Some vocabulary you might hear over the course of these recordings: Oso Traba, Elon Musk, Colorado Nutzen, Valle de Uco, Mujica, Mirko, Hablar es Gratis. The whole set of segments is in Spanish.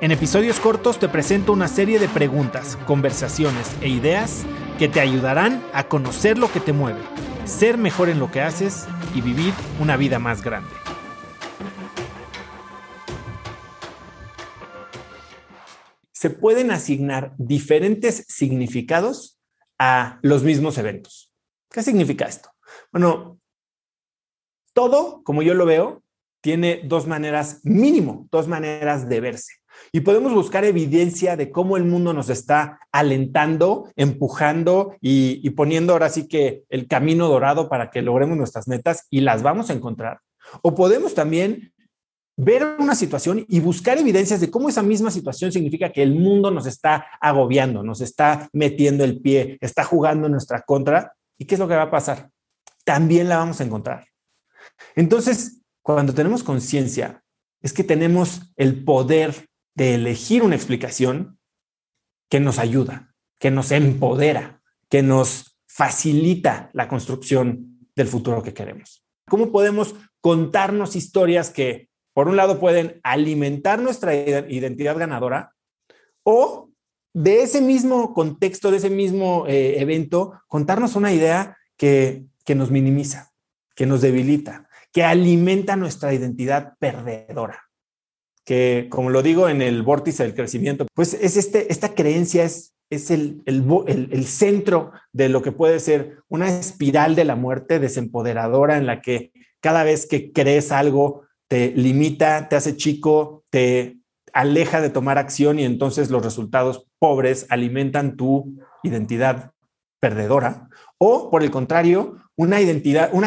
En episodios cortos te presento una serie de preguntas, conversaciones e ideas que te ayudarán a conocer lo que te mueve, ser mejor en lo que haces y vivir una vida más grande. Se pueden asignar diferentes significados a los mismos eventos. ¿Qué significa esto? Bueno, todo, como yo lo veo, tiene dos maneras mínimo, dos maneras de verse. Y podemos buscar evidencia de cómo el mundo nos está alentando, empujando y poniendo ahora sí que el camino dorado para que logremos nuestras metas y las vamos a encontrar. O podemos también ver una situación y buscar evidencias de cómo esa misma situación significa que el mundo nos está agobiando, nos está metiendo el pie, está jugando en nuestra contra. ¿Y qué es lo que va a pasar? También la vamos a encontrar. Entonces, cuando tenemos conciencia, es que tenemos el poder de elegir una explicación que nos ayuda, que nos empodera, que nos facilita la construcción del futuro que queremos. ¿Cómo podemos contarnos historias que, por un lado, pueden alimentar nuestra identidad ganadora o de ese mismo contexto, de ese mismo evento, contarnos una idea que nos minimiza, que nos debilita, que alimenta nuestra identidad perdedora? Que, como lo digo en el vórtice del crecimiento, pues es esta creencia es el centro de lo que puede ser una espiral de la muerte desempoderadora en la que cada vez que crees algo te limita, te hace chico, te aleja de tomar acción y entonces los resultados pobres alimentan tu identidad perdedora. O, por el contrario, una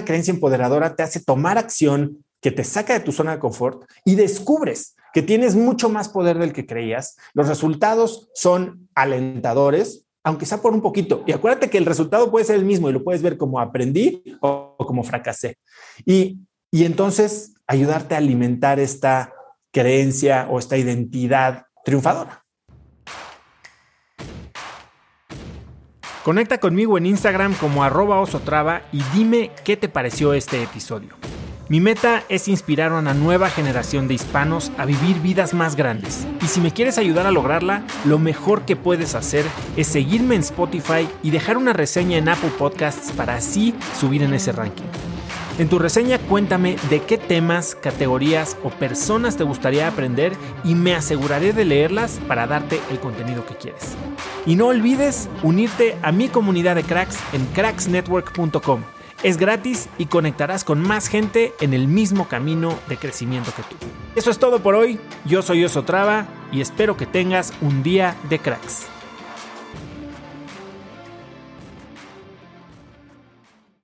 creencia empoderadora te hace tomar acción que te saca de tu zona de confort y descubres que tienes mucho más poder del que creías. Los resultados son alentadores, aunque sea por un poquito. Y acuérdate que el resultado puede ser el mismo y lo puedes ver como aprendí o como fracasé. Y entonces ayudarte a alimentar esta creencia o esta identidad triunfadora. Conecta conmigo en Instagram como @osotraba y dime qué te pareció este episodio. Mi meta es inspirar a una nueva generación de hispanos a vivir vidas más grandes. Y si me quieres ayudar a lograrla, lo mejor que puedes hacer es seguirme en Spotify y dejar una reseña en Apple Podcasts para así subir en ese ranking. En tu reseña cuéntame de qué temas, categorías o personas te gustaría aprender y me aseguraré de leerlas para darte el contenido que quieres. Y no olvides unirte a mi comunidad de cracks en cracksnetwork.com. Es gratis y conectarás con más gente en el mismo camino de crecimiento que tú. Eso es todo por hoy. Yo soy Oso Traba y espero que tengas un día de cracks.